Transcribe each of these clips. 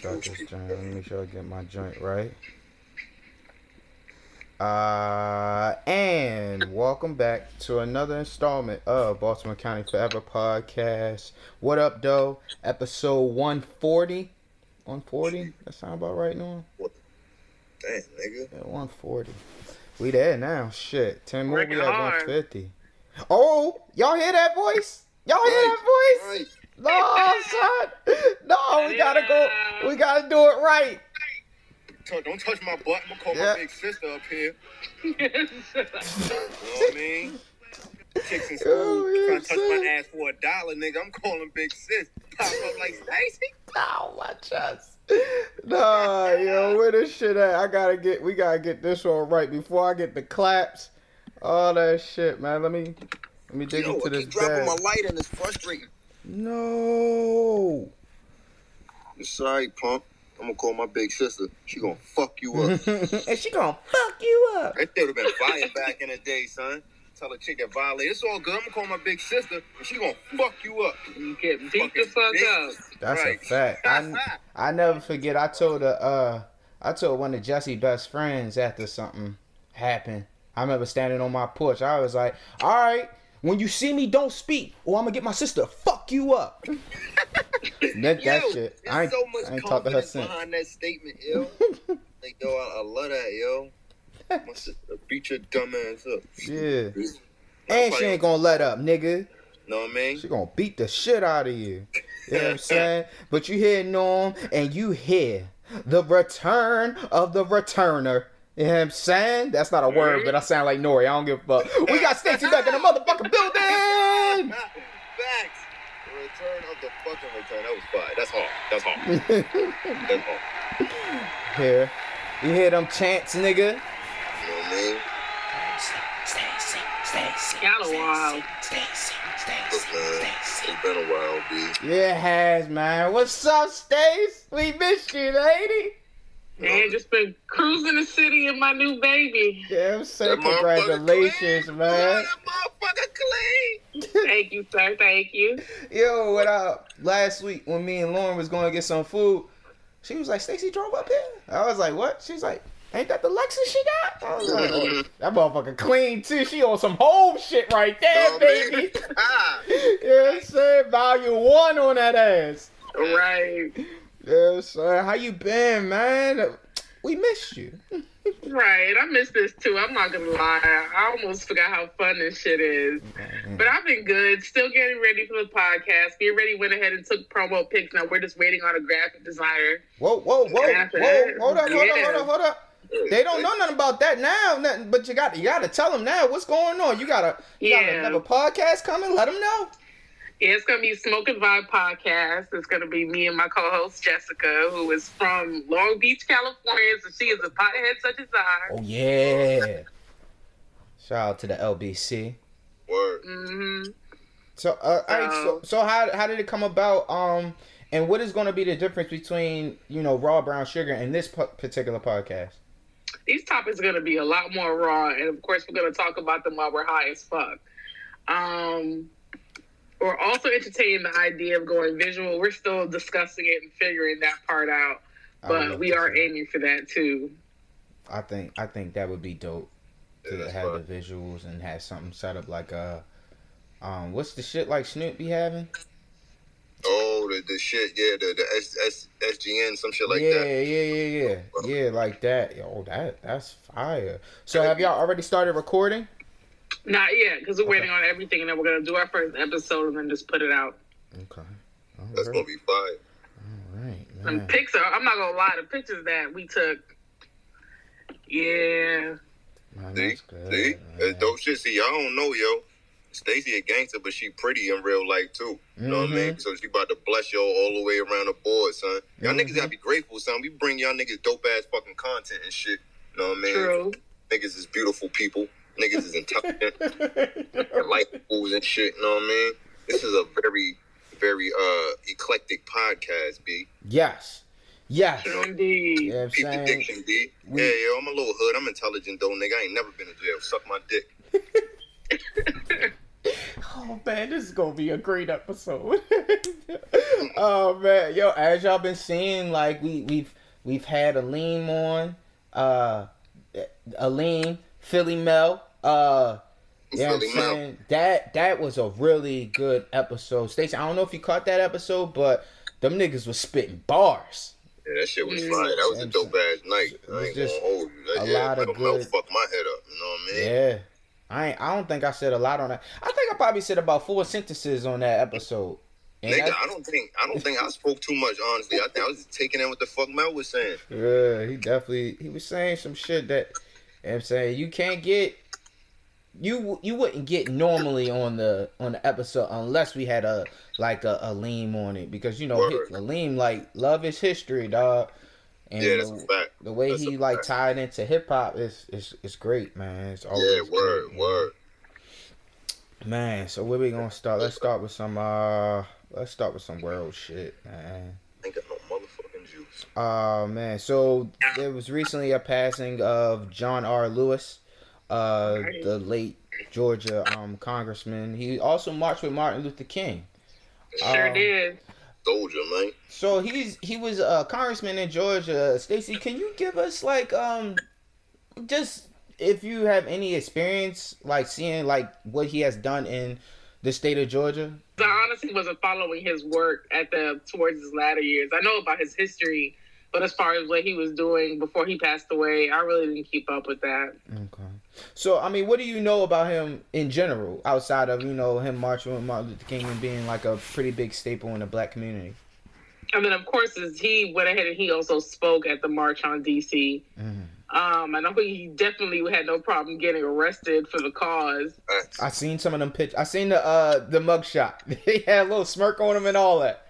start this joint. Let me make sure I get my joint right. And welcome back to another installment of Baltimore County Forever Podcast. What up, though? Episode 140. 140? That sound about right, Norm? Damn, nigga. Yeah, 140. We there now. Shit. 10 more. We at 150. Oh, y'all hear that voice? Y'all hear that voice? Right. No, son. No, we gotta go. We gotta do it right. Don't touch my butt. I'm gonna call my big sister up here. You know what I mean? Kicks in school. Trying to touch my ass for $1, nigga. I'm calling big sis. Pop up like Stacy. Oh, my chest. Nah, yo, where this shit at? We gotta get this one right before I get the claps. All that shit, man. Let me dig into this. I keep dropping my light and it's frustrating. No. It's alright, punk. I'm gonna call my big sister. She gonna fuck you up. And she gonna fuck you up. That shit would have been fire back in the day, son. Tell a chick that violated. It's all good. I'm gonna call my big sister, and she gonna fuck you up. You get beat the fuck up. That's right. A fact. I never forget. I told one of Jesse's best friends after something happened. I remember standing on my porch. I was like, all right. When you see me, don't speak, or I'm gonna get my sister to fuck you up. that shit. I ain't, so much I ain't talk to her since. Behind that statement, yo. Like, yo, I love that, yo. My sister beat your dumb ass up. Yeah. And she ain't gonna let up, nigga. Know what I mean? She gonna beat the shit out of you. You know what I'm saying? But you hear Norm, and you hear the return of the returner. You know what I'm saying? That's not a word, but I sound like Nori. I don't give a fuck. We got Stacey back in the motherfucking building! Facts! The return of the fucking return. That was fire. That's hard. That's hard. That's hard. Here. You hear them chants, nigga? You know what I mean? Stacey. Got a while. Stacey. It's been a while, B. Yeah, it has, man. What's up, Stace? We missed you, lady. Man, just been cruising the city in my new baby. Yeah, so congratulations, man. Motherfucker clean. Thank you, sir. Thank you. Yo, what up? Last week when me and Lauren was going to get some food, she was like, Stacey drove up here? I was like, what? She's like, ain't that the Lexus she got? I was like, oh, that motherfucker clean, too. She on some home shit right there, baby. You know what I'm saying? Value one on that ass. Right. Yeah, son. How you been, man? We missed you. Right. I missed this, too. I'm not going to lie. I almost forgot how fun this shit is. Mm-hmm. But I've been good. Still getting ready for the podcast. We already went ahead and took promo pics. Now we're just waiting on a graphic designer. Whoa. Hold up. They don't know nothing about that now. Nothing, but you got to tell them now what's going on. You got another podcast coming. Let them know. Yeah, it's going to be Smoke and Vibe Podcast. It's going to be me and my co-host, Jessica, who is from Long Beach, California, so she is a pothead such as I. Oh, yeah. Shout out to the LBC. Word. Mm-hmm. So how did it come about, and what is going to be the difference between, you know, Raw Brown Sugar and this particular podcast? These topics are going to be a lot more raw, and, of course, we're going to talk about them while we're high as fuck. We're also entertaining the idea of going visual. We're still discussing it and figuring that part out, but we are aiming for that too. I think that would be dope to have the visuals and have something set up like what's the shit like Snoop be having? Oh, the shit, yeah, the SGN, some shit like that. Yeah, like that. Yo, that's fire. So have y'all already started recording? Not yet, because we're waiting on everything, and then we're going to do our first episode and then just put it out. Okay. That's going to be fire. All right, man. Some pics are, I'm not going to lie, the pictures that we took, yeah. Man, that's good, see? Man. That's dope shit. See, I don't know, yo. Stacey a gangster, but she pretty in real life, too. You know what I mean? So she about to bless y'all all the way around the board, son. Y'all niggas got to be grateful, son. We bring y'all niggas dope-ass fucking content and shit. You know what I mean? True. Niggas is beautiful people. Niggas is intelligent, life fools and shit, you know what I mean? This is a very, very eclectic podcast, B. Yes. You know? Indeed. You know what I'm saying? B. Yeah, yo, I'm a little hood. I'm intelligent, though, nigga. I ain't never been to jail. Suck my dick. Oh, man, this is going to be a great episode. Oh man, yo, as y'all been seeing, like we've had a lean Philly Mel. You know what I'm saying? That was a really good episode. Stacey, I don't know if you caught that episode, but them niggas was spitting bars. Yeah, that shit was fire. That was a dope ass night. I ain't gonna hold you. That shit fucked my head up. You know what I mean? Yeah. I don't think I said a lot on that. I think I probably said about 4 sentences on that episode. And nigga, I don't think I spoke too much, honestly. I think I was just taking in what the fuck Mel was saying. Yeah, he was saying some shit that, you know what I'm saying, you can't get, you wouldn't get normally on the episode unless we had a lean on it, because you know a lean like Love is History, dog. And yeah, that's a fact. The way that's he like fact. Tied into hip hop is great, man. It's always word. Man, so where we gonna start? Let's start with some world shit, man. Ain't got no motherfucking juice. Man, so there was recently a passing of John R. Lewis, the late Georgia congressman. He also marched with Martin Luther King. Sure did. Soldier, man. So he was a congressman in Georgia. Stacey, can you give us like just if you have any experience like seeing like what he has done in the state of Georgia? I honestly wasn't following his work towards his latter years. I know about his history, but as far as what he was doing before he passed away, I really didn't keep up with that. Okay. So, I mean, what do you know about him in general, outside of, you know, him marching with Martin Luther King and being like a pretty big staple in the black community? I mean, of course, he went ahead and he also spoke at the March on D.C. Mm-hmm. And I think he definitely had no problem getting arrested for the cause. I seen some of them pictures. I seen the mugshot. He had a little smirk on him and all that.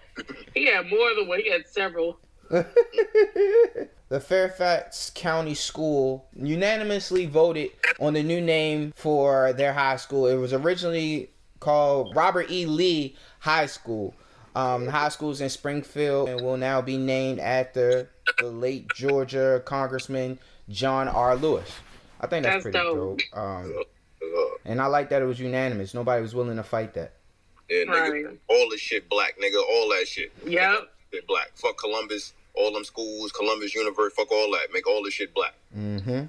He had more than one. He had several. The Fairfax County School unanimously voted on the new name for their high school. It was originally called Robert E. Lee High School. High schools in Springfield and will now be named after the late Georgia Congressman John R. Lewis. I think that's pretty dope. And I like that it was unanimous. Nobody was willing to fight that. Yeah, nigga, right. All this shit black, nigga. All that shit. Yep. Shit black. Fuck Columbus. All them schools, Columbus University, fuck all that. Make all this shit black. Mm-hmm. You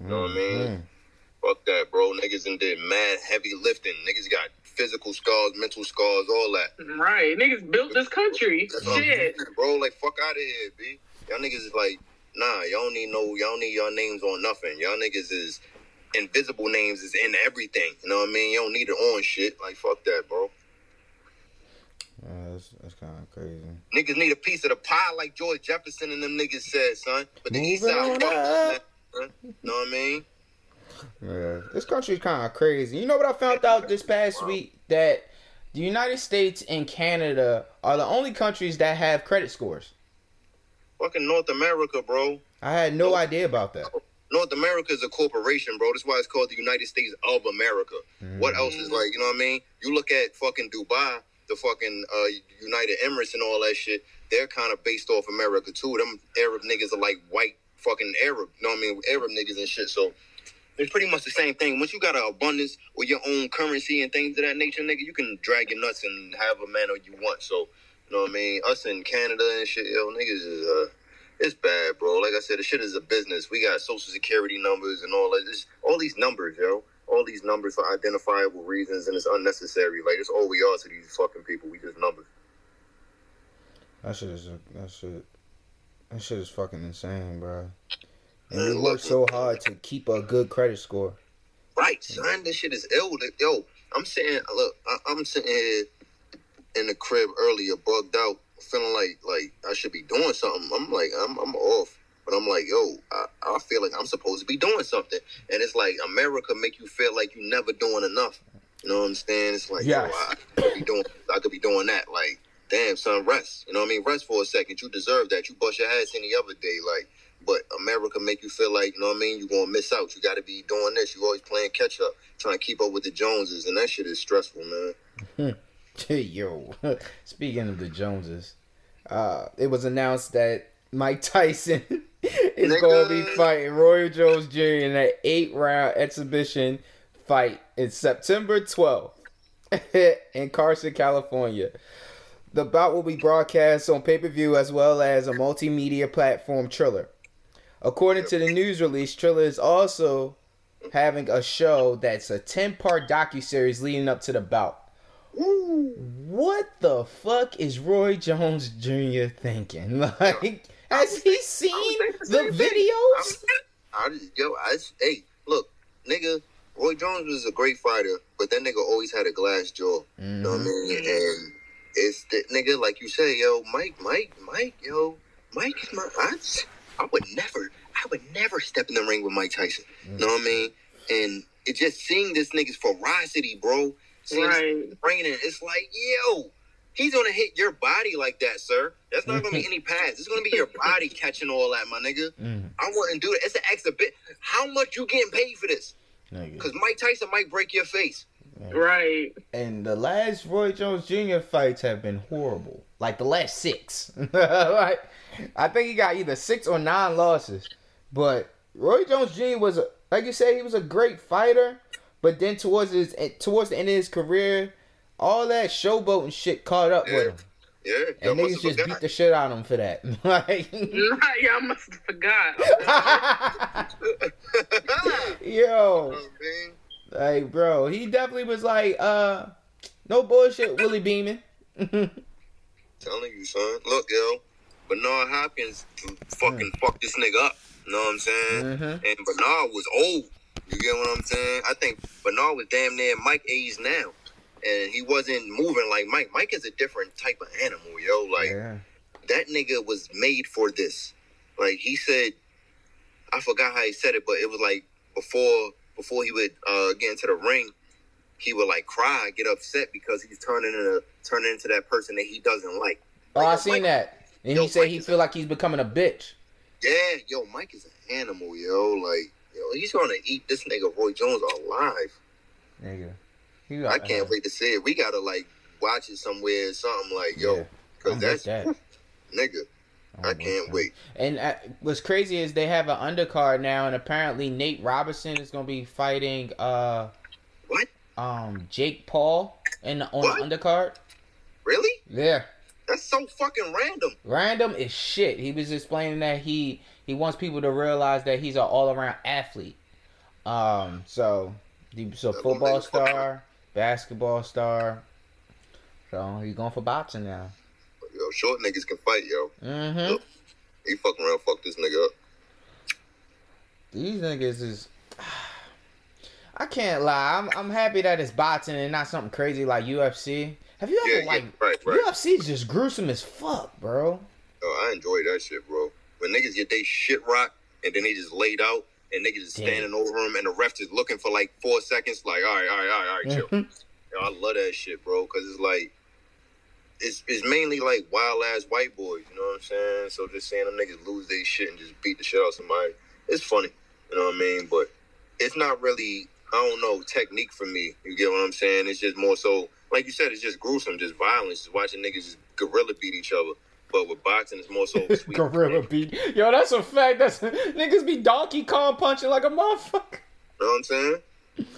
know what I mean? Fuck that, bro. Niggas done did mad heavy lifting. Niggas got physical scars, mental scars, all that. Right. Niggas built this country. Shit. Bro, like, fuck out of here, B. Y'all niggas is like, nah, y'all don't need your names on nothing. Y'all niggas is invisible names is in everything. You know what I mean? You don't need it on shit. Like, fuck that, bro. Yeah, that's kind of crazy. Niggas need a piece of the pie like George Jefferson and them niggas said, son. But the East Side, you know what I mean? Yeah, this country's kind of crazy. You know what I found out this past week? That the United States and Canada are the only countries that have credit scores. Fucking North America, bro. I had no idea about that. North America is a corporation, bro. That's why it's called the United States of America. Mm. What else is like, you know what I mean? You look at fucking Dubai, the fucking United Emirates and all that shit, they're kind of based off America too. Them Arab niggas are like white fucking Arab, you know what I mean? Arab niggas and shit. So it's pretty much the same thing. Once you got an abundance or your own currency and things of that nature, nigga, you can drag your nuts and have a manner you want. So, you know what I mean? Us in Canada and shit, yo, niggas is, it's bad, bro. Like I said, the shit is a business. We got social security numbers and all that. It's all these numbers, yo. All these numbers for identifiable reasons, and it's unnecessary. Like, it's all we are to these fucking people. We just numbers. That shit is fucking insane, bro. And we work so hard to keep a good credit score. Right, son. This shit is ill. Yo, I'm sitting here in the crib earlier, bugged out, feeling like I should be doing something. I'm like, I'm off. But I'm like, yo, I feel like I'm supposed to be doing something. And it's like America make you feel like you never doing enough. You know what I'm saying? It's like, yes. Yo, I could be doing that. Like, damn, son, rest. You know what I mean? Rest for a second. You deserve that. You bust your ass any other day. Like, but America make you feel like, you know what I mean? You're going to miss out. You got to be doing this. You always playing catch up, trying to keep up with the Joneses. And that shit is stressful, man. Yo, speaking of the Joneses, it was announced that Mike Tyson is going to be fighting Roy Jones Jr. in an 8-round exhibition fight in September 12th in Carson, California. The bout will be broadcast on pay-per-view as well as a multimedia platform, Triller. According to the news release, Triller is also having a show that's a 10-part docuseries leading up to the bout. Ooh. What the fuck is Roy Jones Jr. thinking? Like, has he seen the videos? Hey, look, nigga, Roy Jones was a great fighter, but that nigga always had a glass jaw. Mm-hmm. You know what I mean? And it's that nigga, like you say, yo, Mike is my aunt. I would never step in the ring with Mike Tyson. You know what I mean? And it's just seeing this nigga's ferocity, bro. Right. Training, it's like, yo, he's gonna hit your body like that, sir. That's not gonna be any pass. It's gonna be your body catching all that, my nigga. Mm. I wouldn't do that. It's an exhibit. How much you getting paid for this? Because Mike Tyson might break your face. Right. And the last Roy Jones Jr. fights have been horrible. Like the last 6. Like, I think he got either 6 or 9 losses. But Roy Jones Jr. was, like you said, he was a great fighter. But then towards the end of his career, all that showboating shit caught up with him. Yeah, and niggas just beat the shit out of him for that. Like, y'all must have forgot. Yo, like, bro, he definitely was like, no bullshit, Willie Beeman. Telling you, son. Look, yo, Bernard Hopkins fucking fucked this nigga up. Know what I'm saying? Mm-hmm. And Bernard was old. You get what I'm saying? I think Bernard was damn near Mike age now. And he wasn't moving like Mike. Mike is a different type of animal, yo. Like, that nigga was made for this. Like, he said, I forgot how he said it, but it was like before he would get into the ring, he would, like, cry, get upset because he's turning into that person that he doesn't like. Oh, like, I seen Mike, that. And yo, he said Mike he feel like he's becoming a bitch. Yeah, yo, Mike is an animal, yo. Like, yo, he's gonna eat this nigga Roy Jones alive. Nigga, I can't wait to see it. We gotta like watch it somewhere or something like yo, because that's that. Nigga. Oh, I can't wait. And what's crazy is they have an undercard now, and apparently Nate Robinson is gonna be fighting Jake Paul on the undercard. Really? Yeah. That's so fucking random. Random is shit. He was explaining that he wants people to realize that he's an all-around athlete. So football star, basketball star. So he's going for boxing now. Yo, short niggas can fight, yo. Mm-hmm. Yo, he fucking around, fuck this nigga up. These niggas is... I can't lie. I'm happy that it's boxing and not something crazy like UFC. Have you ever right. UFC's just gruesome as fuck, bro. Oh, I enjoy that shit, bro. When niggas get they shit rocked and then they just laid out and niggas just standing over him and the ref is looking for like 4 seconds, like all right, chill. Yo, I love that shit, bro, because it's like it's mainly like wild ass white boys, you know what I'm saying? So just seeing them niggas lose their shit and just beat the shit out of somebody, it's funny, you know what I mean? But it's not really, I don't know, technique for me. You get what I'm saying? It's just more so, like you said, it's just gruesome, just violence, just watching niggas just gorilla beat each other. But with boxing, it's more so sweet. Gorilla beat. Yo, that's a fact. Niggas be Donkey Kong punching like a motherfucker. Know what I'm saying?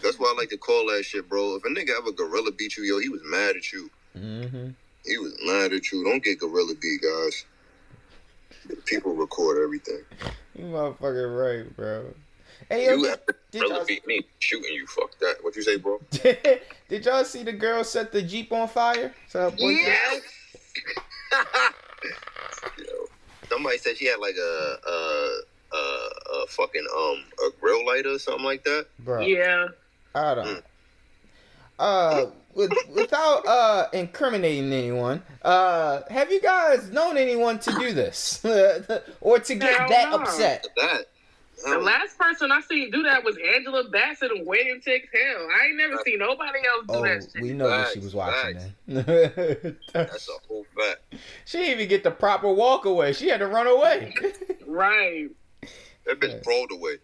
That's why I like to call that shit, bro. If a nigga ever gorilla beat you, yo, he was mad at you. Mm-hmm. He was mad at you. Don't get gorilla beat, guys. People record everything. You motherfucking right, bro. Hey, yo, you gorilla beat me. Shooting you, fuck that. What you say, bro? Did y'all see the girl set the Jeep on fire? So yeah. Yo, somebody said she had like a fucking a grill lighter or something like that. Bro. Yeah. I don't. Without incriminating anyone, have you guys known anyone to do this or to get upset? That. The last person I seen do that was Angela Bassett of Waiting to Exhale. I ain't never seen nobody else do that shit. We know that she was watching that. That's a whole fact. She didn't even get the proper walk away. She had to run away. Right. That bitch rolled away.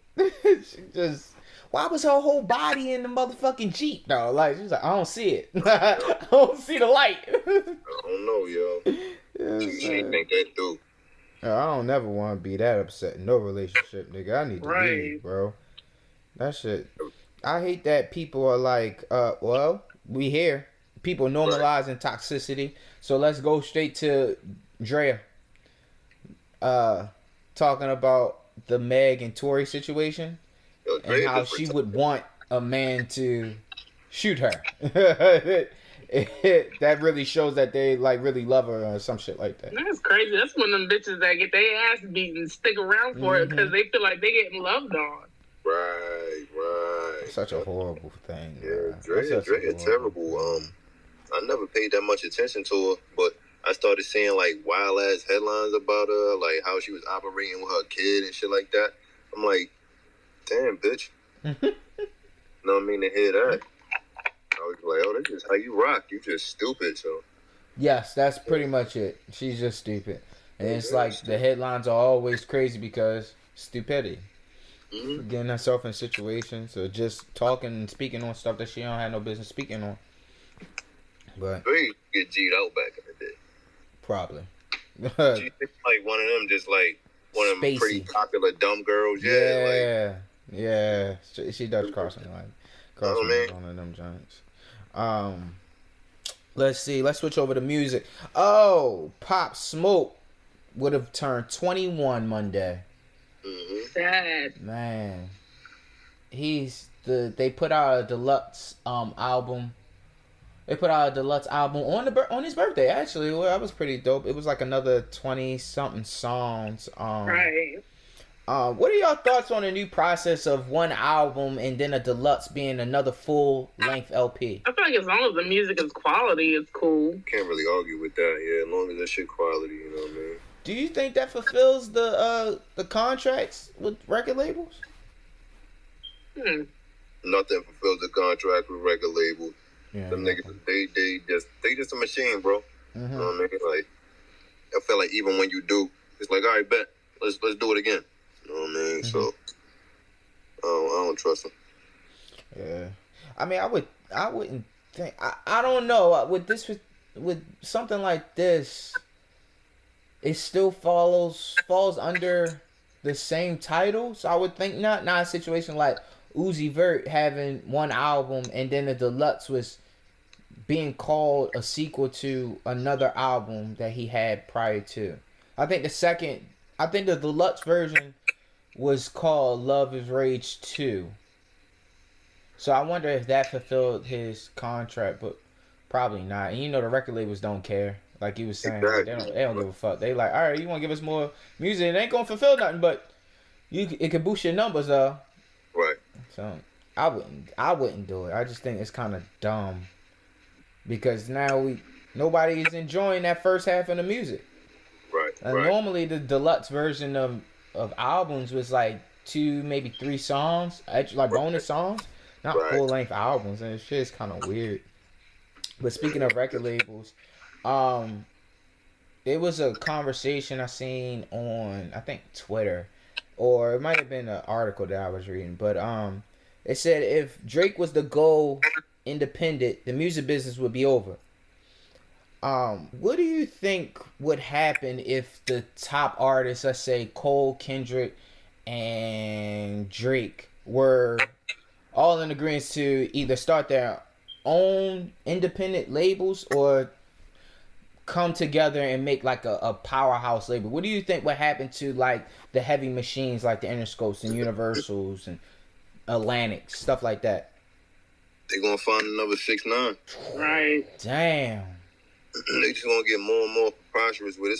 She just... Why was her whole body in the motherfucking Jeep, though? Like, she was like, I don't see it. I don't see the light. I don't know, yo. She didn't think that through. I don't never want to be that upset in no relationship, nigga. I need to leave, bro. That shit. I hate that people are like, well, we here. people normalizing toxicity. So let's go straight to Drea talking about the Meg and Tory situation. Yo, and how she would want a man to shoot her. That really shows that they like really love her or some shit like that. That's crazy. That's one of them bitches that get their ass beat and stick around for it because they feel like they getting loved on. Right. Such a horrible thing. Yeah, Dre is terrible. I never paid that much attention to her, but I started seeing like wild ass headlines about her, like how she was operating with her kid and shit like that. I'm like, damn, bitch. No, I mean to hear that. I was like, oh, that's just how you rock. You just stupid, so. Yes, that's pretty much it. She's just stupid. And it's like the headlines are always crazy because stupidity. Mm-hmm. Getting herself in situations or just talking and speaking on stuff that she don't have no business speaking on. But she get G'd out back in the day. Probably. She's like one of them, just like one of them pretty popular dumb girls. Yeah. Like, yeah, she does crossing like one of them giants. Let's see. Let's switch over to music. Oh, Pop Smoke would have turned 21 Monday. Mm-hmm. Sad man. They put out a deluxe album. They put out a deluxe album on his birthday. Actually, well, that was pretty dope. It was like another 20-something songs. Right. What are y'all thoughts on the new process of one album and then a deluxe being another full-length LP? I feel like as long as the music is quality, it's cool. Can't really argue with that, yeah, as long as that shit quality, you know what I mean? Do you think that fulfills the contracts with record labels? Nothing fulfills the contract with record labels. Yeah, them niggas, they just a machine, bro. Mm-hmm. You know what I mean? Like, I feel like even when you do, it's like, all right, bet, let's do it again. You know what I mean? Mm-hmm. So, I don't trust him. Yeah, I mean, I wouldn't think. I don't know with something like this. It still falls under the same title, so I would think not a situation like Uzi Vert having one album and then the deluxe was being called a sequel to another album that he had prior to. I think the deluxe version was called Love is Rage 2. So I wonder if that fulfilled his contract, but probably not. And you know the record labels don't care. Like you was saying, exactly. Like they don't give a fuck. They like, all right, you want to give us more music? It ain't going to fulfill nothing, but it could boost your numbers, though. Right. So I wouldn't do it. I just think it's kind of dumb because now nobody is enjoying that first half of the music. Right. And normally the deluxe version of albums was like 2, maybe 3 songs, like bonus songs, not full length albums, and it's just kind of weird. But speaking of record labels, there was a conversation I seen on I think Twitter, or it might have been an article that I was reading, but it said if Drake was to go independent, the music business would be over. What do you think would happen if the top artists, let's say Cole, Kendrick, and Drake, were all in agreement to either start their own independent labels or come together and make like a powerhouse label? What do you think would happen to like the heavy machines like the Interscopes and Universals and Atlantics, stuff like that? They gonna find another 6ix9ine. Right. Damn. They just gonna get more and more preposterous with it.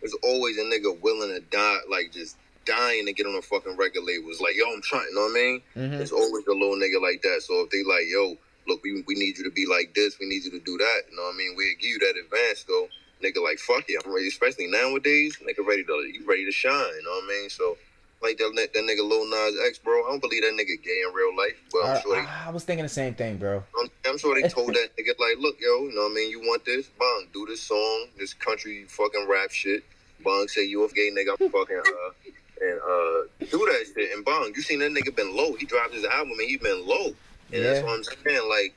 There's always a nigga willing to die, like just dying to get on a fucking record label. It's like, yo, I'm trying, you know what I mean? Mm-hmm. There's always a little nigga like that. So if they like, yo, look, we need you to be like this, we need you to do that, you know what I mean? We'll give you that advance though. Nigga like, fuck it, I'm ready, especially nowadays, nigga ready to shine, you know what I mean? So like that nigga Lil Nas X, bro. I don't believe that nigga gay in real life. But I'm sure I was thinking the same thing, bro. I'm sure they told that nigga, like, look, yo, you know what I mean? You want this? Bong, do this song, this country fucking rap shit. Bong, say you a gay nigga, I'm fucking, and do that shit. And Bong, you seen that nigga been low. He dropped his album and he been low. And that's what I'm saying. Like,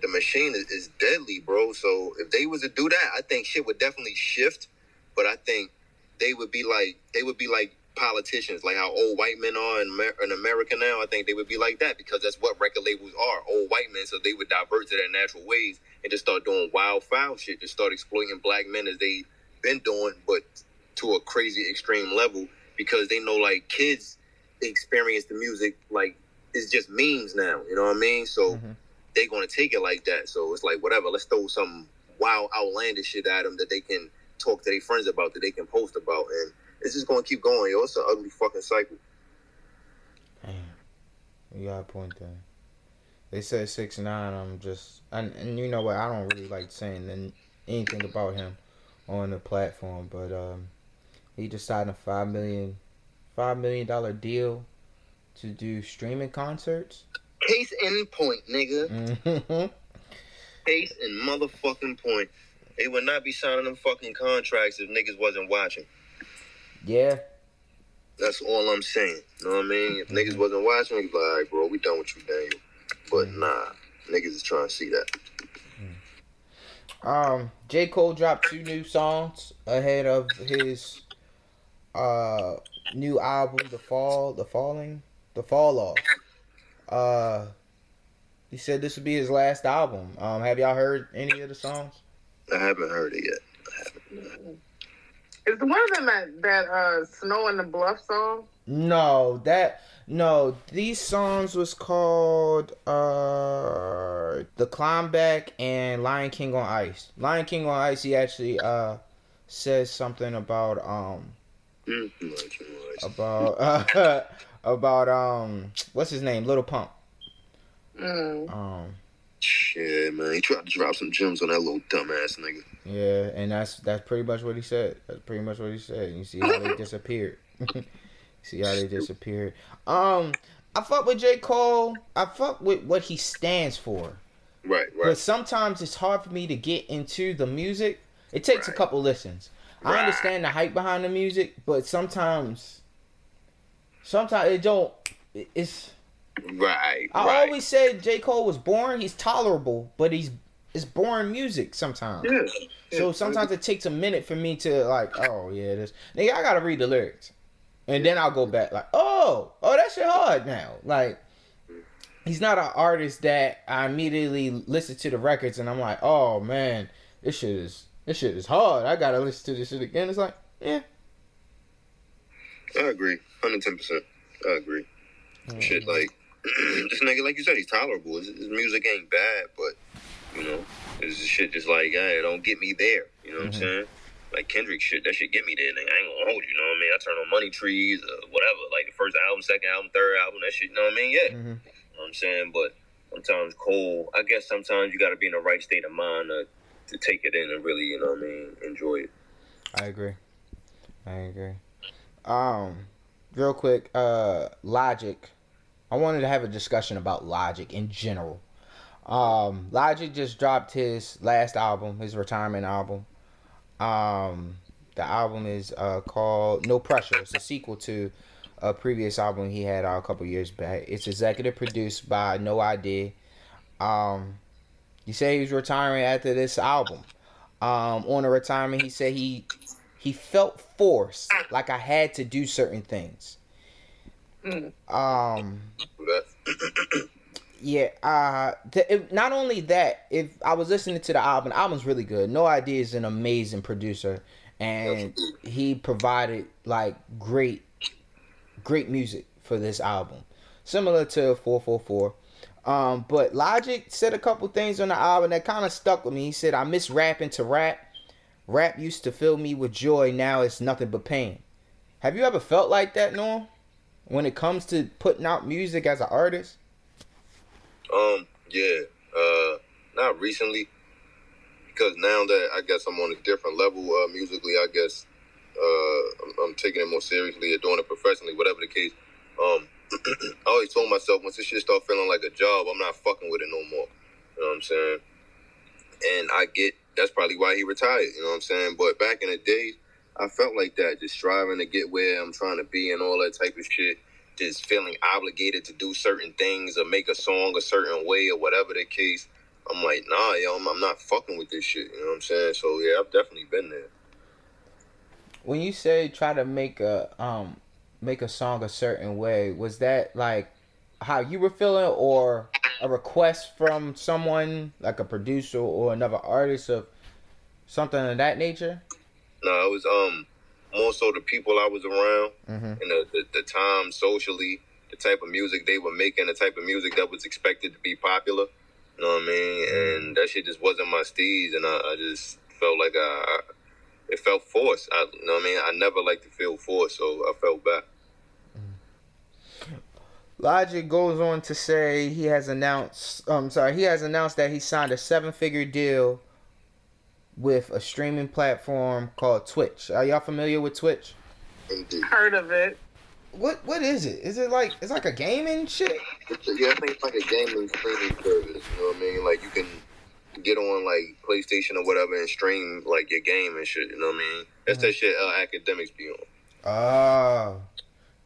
the machine is deadly, bro. So if they was to do that, I think shit would definitely shift. But I think they would be like, politicians, like how old white men are in America now. I think they would be like that because that's what record labels are, old white men. So they would divert to their natural ways and just start doing wild, foul shit, just start exploiting black men as they've been doing, but to a crazy extreme level because they know, like, kids experience the music, like, it's just memes now, you know what I mean? So they're going to take it like that. So it's like, whatever, let's throw some wild, outlandish shit at them that they can talk to their friends about, that they can post about, and it's just going to keep going, yo. It's an ugly fucking cycle. Damn. You got a point there. They said 6ix9ine, and you know what, I don't really like saying anything about him on the platform, but he just signed a $5 million deal to do streaming concerts. Case in point, nigga. Case in motherfucking point. They would not be signing them fucking contracts if niggas wasn't watching. Yeah. That's all I'm saying. You know what I mean? If niggas wasn't watching, you'd be like, all right, bro, we done with you, Daniel. But nah, niggas is trying to see that. J. Cole dropped 2 new songs ahead of his new album, The Fall Off. He said this would be his last album. Have y'all heard any of the songs? I haven't heard it yet. Is one of them that Snow in the Bluff song? No, these songs was called The Climb Back and Lion King on Ice. Lion King on Ice, he actually says something about what's his name? Little Pump. Shit, man, he tried to drop some gems on that little dumbass nigga. Yeah, and that's pretty much what he said. You see how they disappeared. I fuck with J. Cole. I fuck with what he stands for. Right. But sometimes it's hard for me to get into the music. It takes a couple listens. I understand the hype behind the music, but sometimes it don't. It's. Right. I always said J. Cole was boring. He's tolerable, but it's boring music sometimes. Yeah. So sometimes it takes a minute for me to like, oh yeah, this nigga, I gotta read the lyrics, and then I'll go back like, oh, that shit hard now. Like, he's not an artist that I immediately listen to the records and I'm like, oh man, this shit is hard. I gotta listen to this shit again. It's like, yeah. I agree, 110%. I agree. Shit, like. This nigga, like you said, he's tolerable. His music ain't bad, but, you know, this shit just like, hey, don't get me there. You know what I'm saying? Like Kendrick shit, that shit get me there, nigga. I ain't gonna hold you, know what I mean? I turn on Money Trees or whatever. Like the first album, second album, third album, that shit, you know what I mean? Yeah. You know what I'm saying? But sometimes Cole, I guess sometimes you gotta be in the right state of mind to take it in and really, you know what I mean, enjoy it. I agree. Real quick, Logic. I wanted to have a discussion about Logic in general. Logic just dropped his last album, his retirement album. The album is called No Pressure. It's a sequel to a previous album he had a couple years back. It's executive produced by No Idea. He said he was retiring after this album. On a retirement, he said he felt forced, like I had to do certain things. Not only that, if I was listening to the album's really good. No Idea is an amazing producer, and he provided like great music for this album, similar to 444. But Logic said a couple things on the album that kind of stuck with me. He said, "I miss rapping to rap. Rap used to fill me with joy. Now it's nothing but pain." Have you ever felt like that, Norm? When it comes to putting out music as an artist? Not recently. Because now that I guess I'm on a different level musically, I guess I'm taking it more seriously or doing it professionally, whatever the case. I always told myself, once this shit start feeling like a job, I'm not fucking with it no more. You know what I'm saying? And I get, that's probably why he retired, you know what I'm saying? But back in the day, I felt like that, just striving to get where I'm trying to be and all that type of shit, just feeling obligated to do certain things or make a song a certain way or whatever the case. I'm like, nah, yo, I'm not fucking with this shit, you know what I'm saying? So, yeah, I've definitely been there. When you say try to make a make a song a certain way, was that like how you were feeling, or a request from someone like a producer or another artist of something of that nature? No, it was more so the people I was around, mm-hmm. and the time socially, the type of music they were making, the type of music that was expected to be popular. You know what I mean? And that shit just wasn't my steez, and I just felt like it felt forced. You know what I mean? I never like to feel forced, so I felt bad. Logic goes on to say he has announced that he signed a 7-figure deal with a streaming platform called Twitch. Are y'all familiar with Twitch? Indeed. Heard of it. What is it? Is it like, it's like a gaming shit? Yeah, I think it's like a gaming streaming service. You know what I mean? Like you can get on like PlayStation or whatever and stream like your game and shit. You know what I mean? That's that shit academics be on.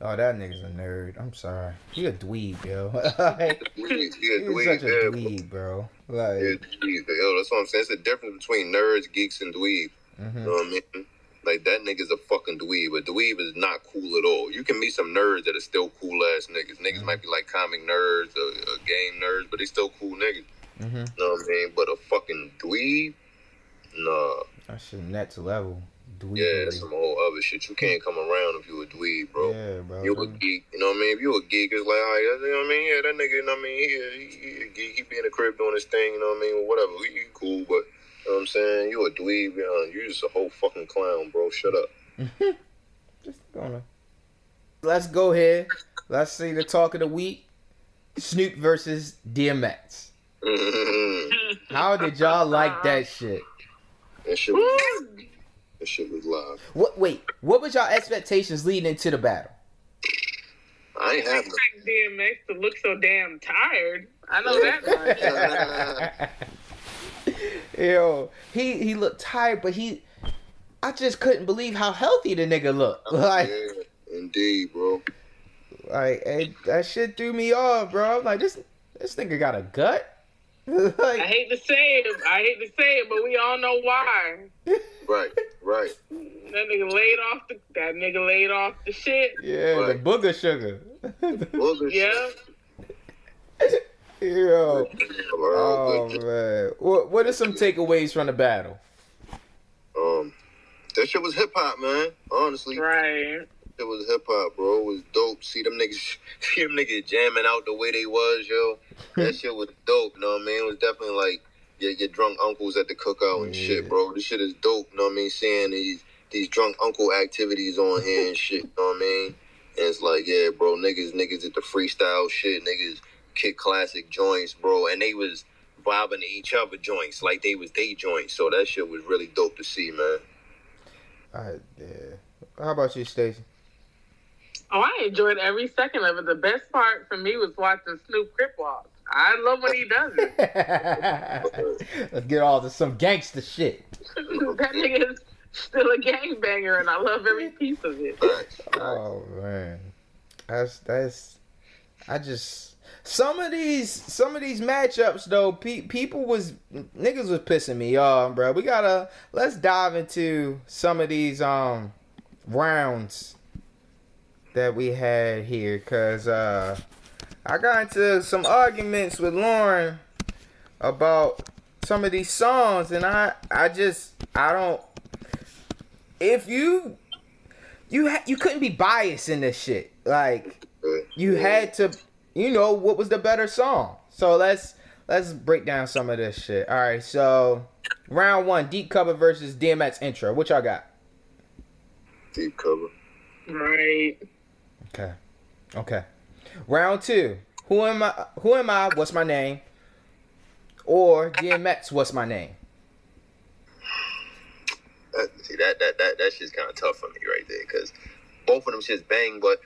Oh, that nigga's a nerd. I'm sorry. He a dweeb, yo. Like, he's such a dweeb, bro. Like, yo, that's what I'm saying. It's the difference between nerds, geeks, and dweeb. Mm-hmm. You know what I mean? Like, that nigga's a fucking dweeb. A dweeb is not cool at all. You can meet some nerds that are still cool-ass niggas. Niggas mm-hmm. might be like comic nerds or game nerds, but they still cool niggas. Mm-hmm. You know what I mean? But a fucking dweeb? Nah. That shit next level. Dweeb. Yeah, that's some whole other shit. You can't come around if you a dweeb, bro. Yeah, bro. You a geek, you know what I mean? If you a geek, it's like, all right, you know what I mean? Yeah, that nigga, you know what I mean? He a geek. He be in the crib doing his thing, you know what I mean? Well, whatever. He cool, but you know what I'm saying? You a dweeb, you just a whole fucking clown, bro. Shut up. Just gonna. Let's go ahead. Let's see the talk of the week. Snoop versus DMX. How did y'all like that shit? That shit was live. What was y'all expectations leading into the battle? I ain't have expect DMX to look so damn tired. I know that much. Yo, he looked tired, but I just couldn't believe how healthy the nigga looked. Like, yeah, indeed, bro. Like, that shit threw me off, bro. I'm like, this nigga got a gut. Like, I hate to say it, but we all know why. Right. That nigga laid off the shit. Yeah, right. The booger sugar. Yeah. Yo. Oh man. What are some takeaways from the battle? That shit was hip hop, man. Honestly. Right. It was hip hop, bro. It was dope. See them niggas jamming out the way they was, yo. That shit was dope, you know what I mean? It was definitely like your drunk uncles at the cookout and shit, bro. This shit is dope, you know what I mean? Seeing these drunk uncle activities on here and shit, you know what I mean? And it's like, yeah, bro, niggas at the freestyle shit, niggas kick classic joints, bro. And they was bobbing to each other joints, like they was they joints. So that shit was really dope to see, man. How about you, Stacey? Oh, I enjoyed every second of it. The best part for me was watching Snoop Crip Walk. I love when he does it. Let's get all to some gangster shit. That nigga is still a gangbanger, and I love every piece of it. Oh man, that's some of these matchups though. Niggas was pissing me off, bro. Let's dive into some of these rounds that we had here, because I got into some arguments with Lauren about some of these songs, and you couldn't be biased in this shit. Like, you had to, you know, what was the better song. So let's break down some of this shit. All right, so round one, Deep Cover versus DMX Intro. What y'all got? Deep Cover. Right. Okay. Round two. Who am I? What's my name? Or DMX? What's my name? That shit's kind of tough for me right there, because both of them shit's bang, but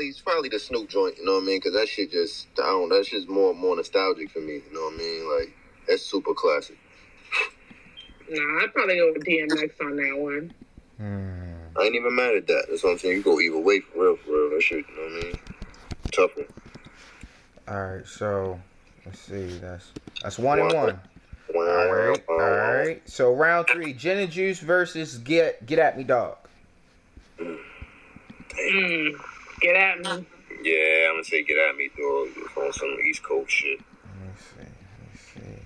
it's probably the Snoop joint. You know what I mean? Because that shit just that shit's more nostalgic for me. You know what I mean? Like, that's super classic. Nah, I'd probably go with DMX on that one. I ain't even mad at that. That's what I'm saying. You go either way, for real. That shit, you know what I mean? Tough one. All right, so let's see. That's one and one. All right. So round three, Gin and Juice versus Get At Me Dog. Damn. Get At Me. Yeah, I'm going to say Get At Me Dog on some East Coast shit. Let me see.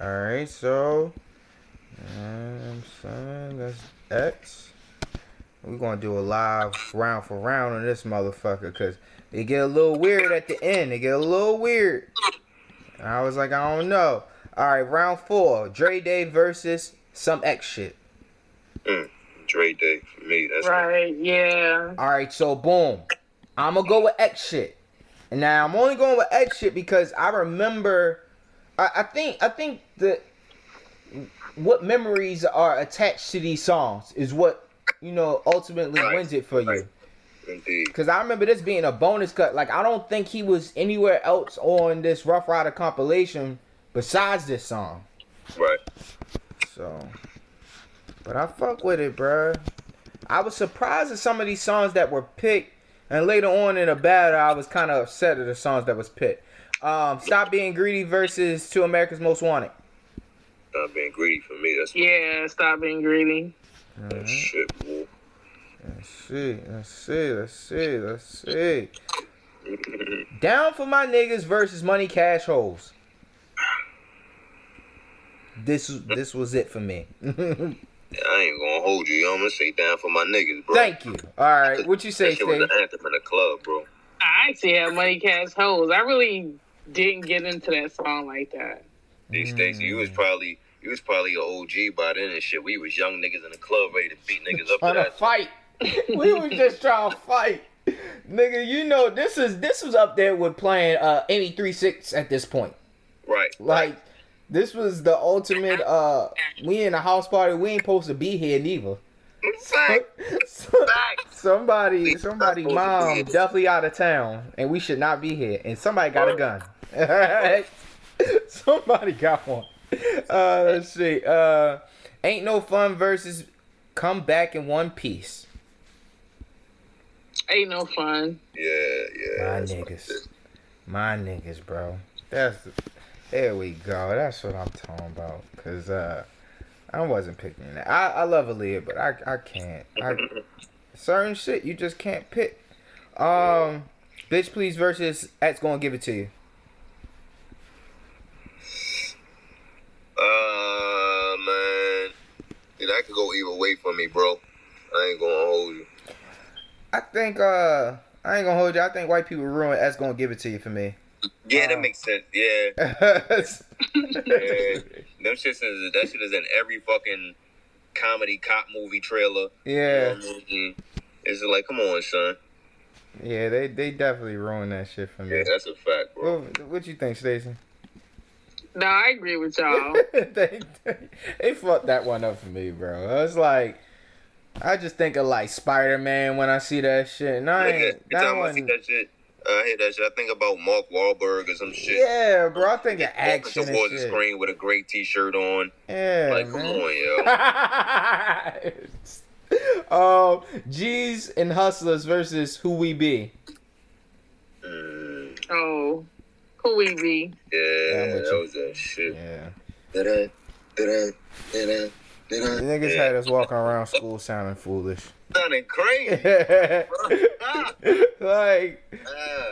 All right, so... son, that's X. We're going to do a live round for round on this motherfucker because they get a little weird at the end. And I was like, I don't know. All right, round four. Dre Day versus some X shit. Dre Day for me. That's right, yeah. All right, so boom. I'm going to go with X shit. And now I'm only going with X shit because I remember... I think the... what memories are attached to these songs is what, you know, ultimately wins it for you. Right. Indeed. Because I remember this being a bonus cut. Like, I don't think he was anywhere else on this Rough Rider compilation besides this song. Right. So, but I fuck with it, bro. I was surprised at some of these songs that were picked, and later on in the battle, I was kind of upset at the songs that was picked. Stop Being Greedy versus Two America's Most Wanted. Stop Being Greedy for me. That's Stop Being Greedy. Right. Shit, boy. Let's see. Down for My Niggas versus Money Cash Hoes. This was it for me. Yeah, I ain't gonna hold you. I'm gonna say Down for My Niggas, bro. Thank you. All right, what you say, Steve? That shit was the anthem in the club, bro. I actually have Money Cash Hoes. I really didn't get into that song like that. Hey, Stacey, you was probably an OG by then and shit. We was young niggas in the club ready to beat niggas up. Trying to fight. We was just trying to fight. Nigga, you know, this was up there with playing ME36 at this point. Right. Like, this was the ultimate, we in a house party, we ain't supposed to be here neither. Somebody mom definitely out of town, and we should not be here. And somebody got a gun. All right. Somebody got one. Let's see. Ain't No Fun versus Come Back in One Piece. Ain't No Fun. Yeah. My niggas, bro. There we go. That's what I'm talking about. Cause I wasn't picking that. I love Aaliyah, but I can't. Certain shit you just can't pick. Bitch Please versus X Gonna Give It To You. Man, that could go either way for me, bro. I ain't gonna hold you. I think white people ruin That's Gonna Give It To You for me. Yeah, that makes sense. Yeah. That shit is in every fucking comedy cop movie trailer. Yeah. You know what I mean? It's just like, come on, son. Yeah, they definitely ruined that shit for me. Yeah, that's a fact, bro. What you think, Stacey? No, I agree with y'all. they fucked that one up for me, bro. I was like, I just think of like Spider-Man when I see that shit. And I ain't, that time one... I see that shit, I hear that shit. I think about Mark Wahlberg or some shit. Yeah, bro. I think of action and shit. The screen with a gray T-shirt on. Yeah, like, man. Come on, yo. G's and Hustlers versus Who We Be. Who We Be. Yeah, that was that shit. Yeah. The niggas had us walking around school sounding foolish. Sounding crazy. Like,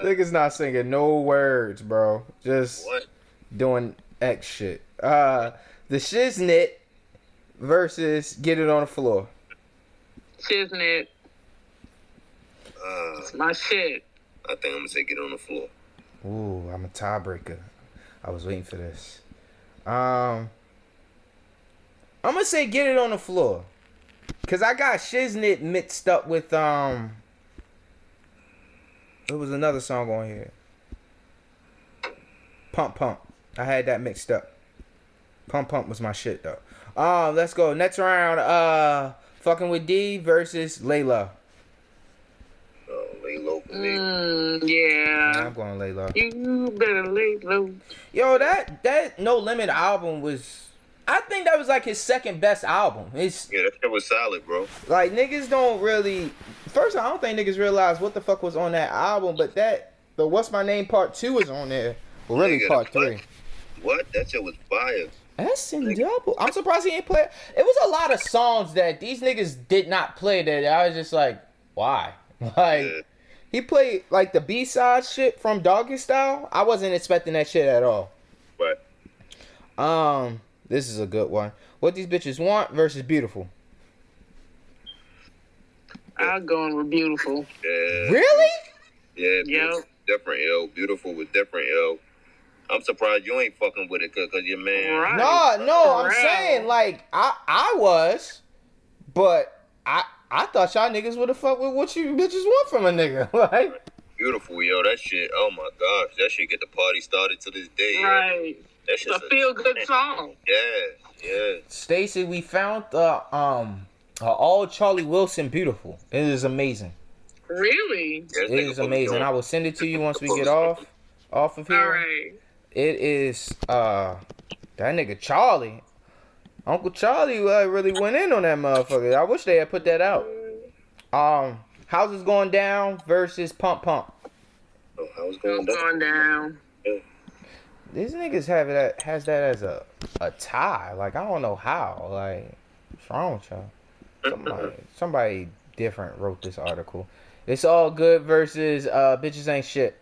niggas not singing no words, bro. Just doing X shit. The Shiznit versus Get It On The Floor. Shiznit. It's my shit. I think I'm going to say Get It On The Floor. Ooh, I'm a tiebreaker. I was waiting for this. I'm gonna say Get It On The Floor, cause I got Shiznit mixed up with It was another song on here. Pump. I had that mixed up. Pump was my shit though. Let's go next round. Fucking With D versus Layla. Lay low for me. Yeah, I'm going to lay low. You better lay low. Yo, that No Limit album was... I think that was like his second best album. Yeah, that shit was solid, bro. Like, niggas don't really... First of all, I don't think niggas realize what the fuck was on that album, but the What's My Name Part 2 is on there. Well, really, Part 3. What? That shit was fire. That's in double. I'm surprised he didn't play it. It was a lot of songs that these niggas did not play that I was just like, why? Like... Yeah. He played like the B-side shit from Doggy Style. I wasn't expecting that shit at all. But this is a good one. What these bitches want versus beautiful. I'm going with beautiful. Yeah. Really? Yeah. Yep. Different L. Beautiful with different L. I'm surprised you ain't fucking with it because your man. Right. No. I'm saying like I was, but I thought y'all niggas would have fucked with what you bitches want from a nigga. Like beautiful, yo. That shit. Oh my gosh, that shit get the party started to this day. Right. Yo. That shit's a feel good song. Yeah. Stacy, we found the all Charlie Wilson beautiful. It is amazing. Really? It is amazing. I will send it to you once we get off of here. All right. It is that nigga Charlie. Uncle Charlie really went in on that motherfucker. I wish they had put that out. How's It Going Down versus Pump Pump. Oh, How's It Going Down. Yeah. These niggas has that as a tie. Like I don't know how. Like what's wrong with y'all? Somebody different wrote this article. It's all good versus bitches ain't shit.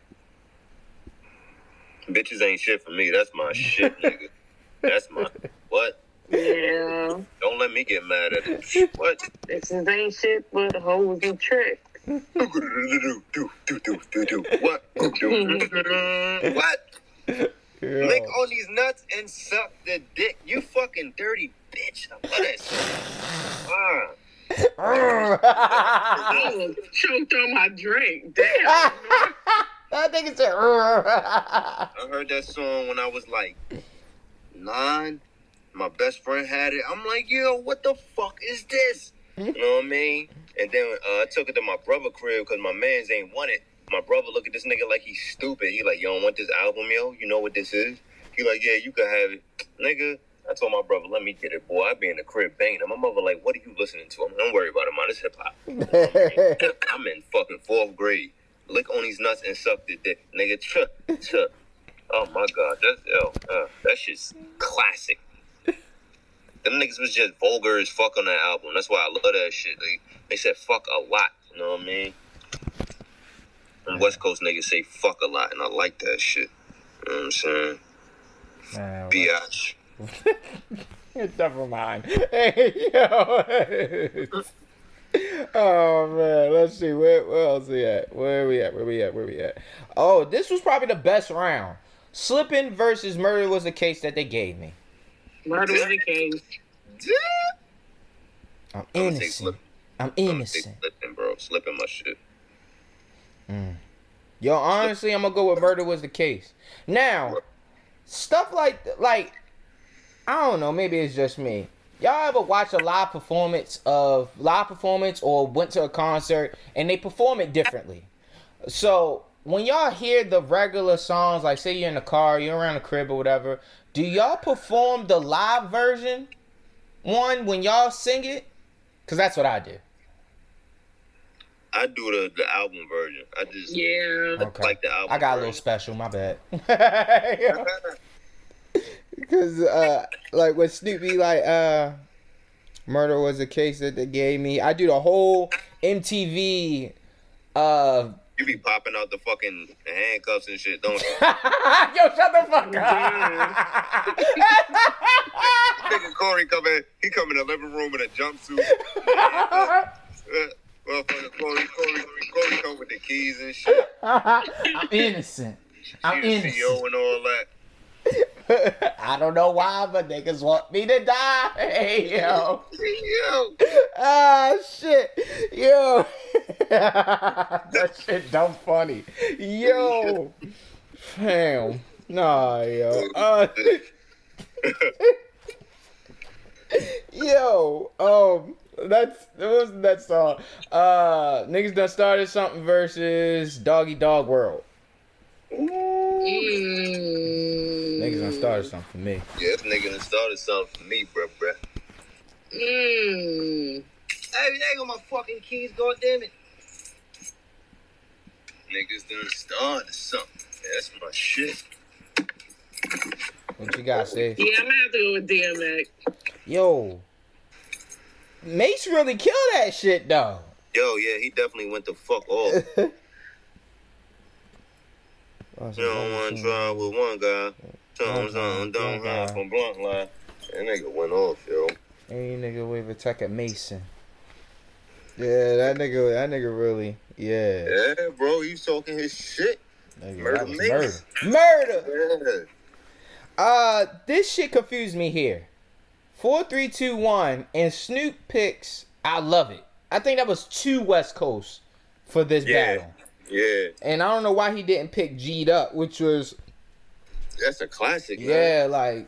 Bitches ain't shit for me. That's my shit, nigga. That's my what? Yeah. Don't let me get mad at it. What? Bitches ain't shit, but hoes and tricks. What? What? Girl. Lick all these nuts and suck the dick. You fucking dirty bitch. I love that shit. I was choked on my drink. Damn. I think it's I heard that song when I was like 9. My best friend had it. I'm like, yo, what the fuck is this? You know what I mean? And then I took it to my brother's crib because my mans ain't want it. My brother look at this nigga like he's stupid. He like, you don't want this album, yo? You know what this is? He like, yeah, you can have it. Nigga, I told my brother, let me get it, boy. I be in the crib banging. And my mother like, what are you listening to? I'm like, don't worry about it, man. It's hip-hop. You know what I mean? I'm in fucking 4th grade. Lick on these nuts and suck the dick. Nigga, chuck. Oh, my God. That shit's classic. Them niggas was just vulgar as fuck on that album. That's why I love that shit. They said fuck a lot. You know what I mean? And West Coast niggas say fuck a lot, and I like that shit. You know what I'm saying? Biatch. Never mind. Hey, yo. Oh, man. Let's see. Where else we at? Where we at? Oh, this was probably the best round. Slipping versus murder was the case that they gave me. Murder was the case. I'm innocent. Slipping, bro. Slipping my shit. Yo, honestly, I'm gonna go with murder was the case. Now, stuff like I don't know, maybe it's just me. Y'all ever watch a live performance or went to a concert and they perform it differently? So when y'all hear the regular songs, like say you're in the car, you're around the crib or whatever, do y'all perform the live version one when y'all sing it? Cause that's what I do. I do the album version. I just like the album. I got version. A little special. My bad. Because like when Snoop be like, murder was the case that they gave me. I do the whole MTV. You be popping out the fucking handcuffs and shit, don't you? Yo, shut the fuck up. Nigga Corey come in the living room in a jumpsuit. Motherfucker, Corey come with the keys and shit. I'm innocent. CEO and all that. I don't know why, but niggas want me to die. Hey, yo. Shit. Yo. That shit dumb funny. Yo. Damn. Nah, yo. Yo. What was that song? Niggas Done Started Something versus Doggy Dog World. Niggas Done Started Something for me. Yeah, this nigga done started something for me, bruh. Hey, they got my fucking keys, goddammit. Niggas Done Started Something. Yeah, that's my shit. What you got, Steve? Yeah, I'm gonna have to go with DMX. Yo. Mace really killed that shit, though. Yo, yeah, he definitely went the fuck off. You know, one drive with one guy. Sometimes I don't hide from blunt line. That nigga went off, yo. Any nigga wave attack at Mason. Yeah, that nigga really, yeah. Yeah, bro, he's talking his shit. Nigga, murder. Yeah. This shit confused me here. 4, 3, 2, 1, and Snoop picks I Love It. I think that was 2 West Coast for this battle. Yeah. And I don't know why he didn't pick G'd Up, which was... That's a classic, man. Yeah, like,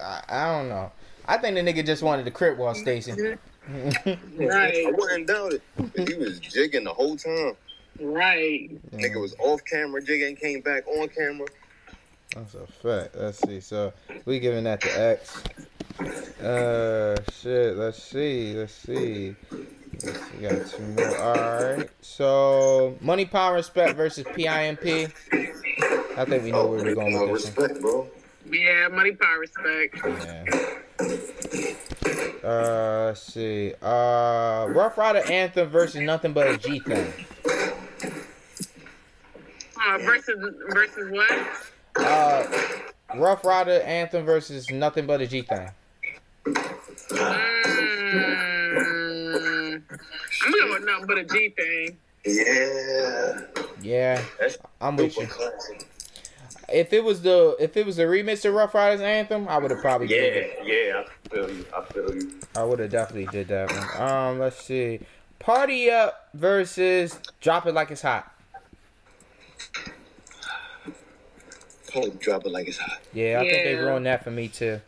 I don't know. I think the nigga just wanted the crib walk station. Right. I wouldn't doubt it. He was jigging the whole time. Right. Nigga was off camera jigging, came back on camera. That's a fact. Let's see. So we giving that to X. Shit. Let's see. We got 2 more. All right. So Money, Power, Respect versus PIMP. I think we know where we're going with this. Respect, bro. Yeah, Money, Power, Respect. Yeah. Let's see. Rough Rider Anthem versus Nothing But a G Thing. Versus what? Rough Rider Anthem versus Nothing But a G Thing. I'm going with Nothing But a G Thing. Yeah. I'm with you. Classic. If it was the remix of Rough Riders Anthem, I would have probably did it. Yeah, I feel you. I would have definitely did that one. Let's see. Party Up versus Drop It Like It's Hot. Oh, Drop It Like It's Hot. Yeah, I think they ruined that for me too.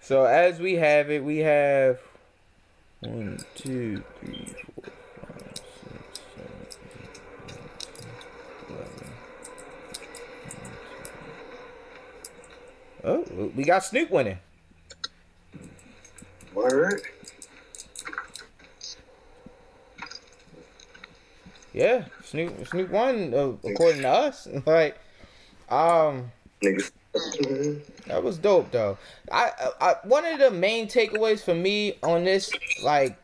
So as we have it, we have 1, 2, 3, 4, 5, 6, 7, 8, 9, 10, 11. Oh, we got Snoop winning. Word. Yeah, Snoop won according to us. Like, that was dope though. I one of the main takeaways for me on this, like,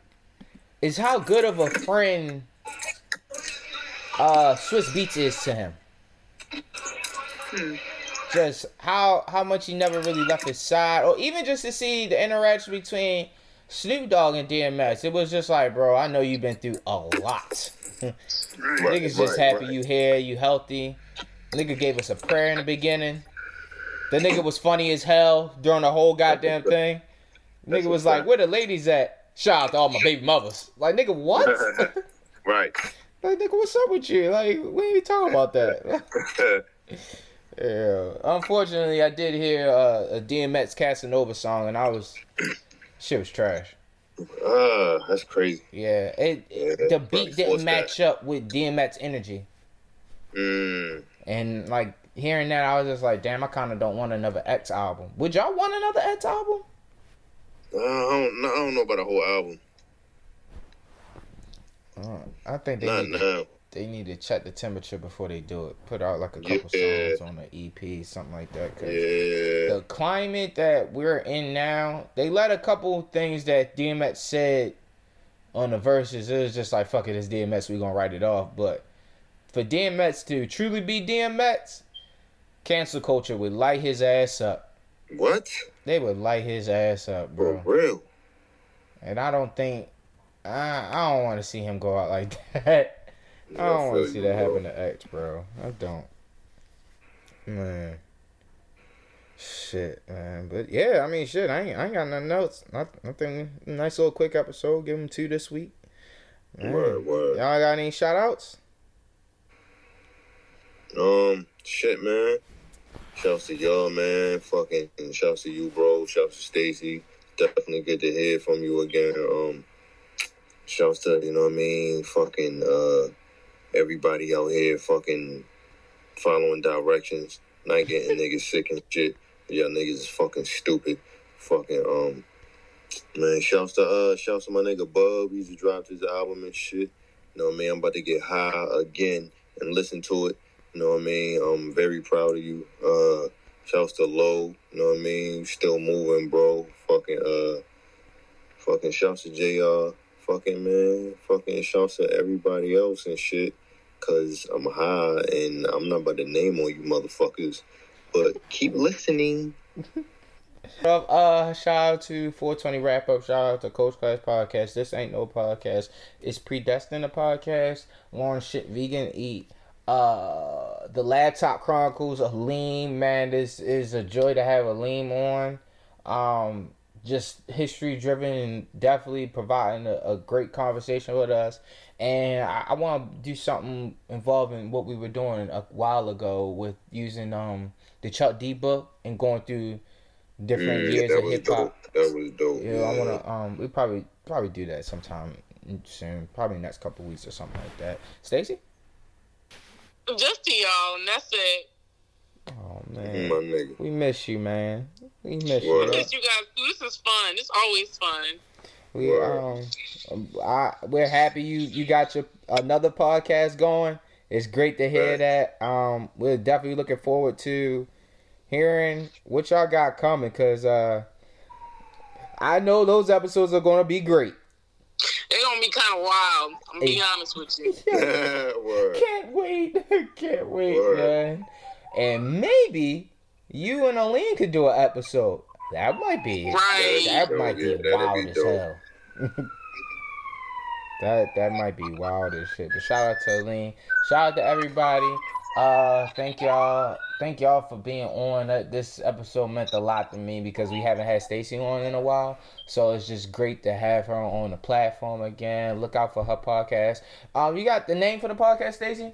is how good of a friend Swiss Beats is to him. Just how much he never really left his side, or even just to see the interaction between Snoop Dogg and DMX. It was just like, bro, I know you've been through a lot. Nigga's just happy you here, you healthy. Nigga gave us a prayer in the beginning. The nigga was funny as hell during the whole goddamn thing. Nigga was like, where the ladies at? Shout out to all my baby mothers. Like, nigga, what? Right. Like, nigga, what's up with you? Like, we ain't talking about that. Yeah. Unfortunately, I did hear a DMX Casanova song, and shit was trash. That's crazy. Yeah, the beat didn't match up with DMX energy. And like hearing that, I was just like, damn, I kind of don't want another X album. Would y'all want another X album? I don't know about a whole album. I think they need to check the temperature before they do it. Put out like a couple songs on an EP, something like that. Cause the climate that we're in now, they let a couple things that DMX said on the verses. It was just like, fuck it, it's DMX, we gonna write it off. But for DMX to truly be DMX, cancel culture would light his ass up. What? They would light his ass up, bro. For real. And I don't think I don't want to see him go out like that. I don't want to see that happen to X, bro. I don't. Man. Shit, man. But yeah, I mean, shit, I ain't got nothing else. Nothing. Nice little quick episode. Give them 2 this week. Man. Word. Y'all got any shout outs? Shit, man. Shouts to y'all, man. Fucking shouts to you, bro. Shouts to Stacy. Definitely good to hear from you again. Shouts to, you know what I mean? Fucking, everybody out here fucking following directions, not getting niggas sick and shit. Y'all niggas is fucking stupid. Fucking, man, shouts to my nigga Bub. He just dropped his album and shit. You know what I mean? I'm about to get high again and listen to it. You know what I mean? I'm very proud of you. Shouts to Low. You know what I mean? Still moving, bro. Fucking shouts to JR. Fucking, man. Fucking shouts to everybody else and shit. because I'm high and I'm not about to name on you motherfuckers. But keep listening. Shout out to 420 Wrap Up. Shout out to Coach Class Podcast. This ain't no podcast. It's Predestined a podcast. Lauren Shit Vegan Eat. The Laptop Chronicles. Aleem, man, this is a joy to have Aleem on. Just history driven and definitely providing a great conversation with us. And I want to do something involving what we were doing a while ago with using the Chuck D book and going through different years of hip hop. That was dope. Yeah, I want to we probably do that sometime soon, probably next couple of weeks or something like that. Stacey? Just to y'all, and that's it. Oh man, my nigga. We miss you, man. We miss you. We miss you guys. This is fun. It's always fun. We we're happy you got your another podcast going. It's great to hear that. We're definitely looking forward to hearing what y'all got coming, cause I know those episodes are gonna be great. They're gonna be kind of wild. I'm gonna be honest with you. Can't wait, man. And maybe you and Aline could do an episode. That might be right. That might be wild as hell. that might be wild as shit. But shout out to Aline. Shout out to everybody. Thank y'all for being on. This episode meant a lot to me because we haven't had Stacey on in a while. So it's just great to have her on the platform again. Look out for her podcast. You got the name for the podcast, Stacey?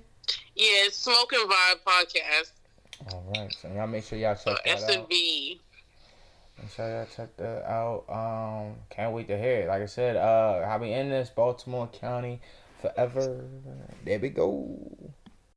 Yeah, it's Smoke and Vibe Podcast. All right, so y'all make sure y'all check that out. SMB. Make sure y'all check that out. Can't wait to hear it. Like I said, how we end this, Baltimore County Forever. There we go.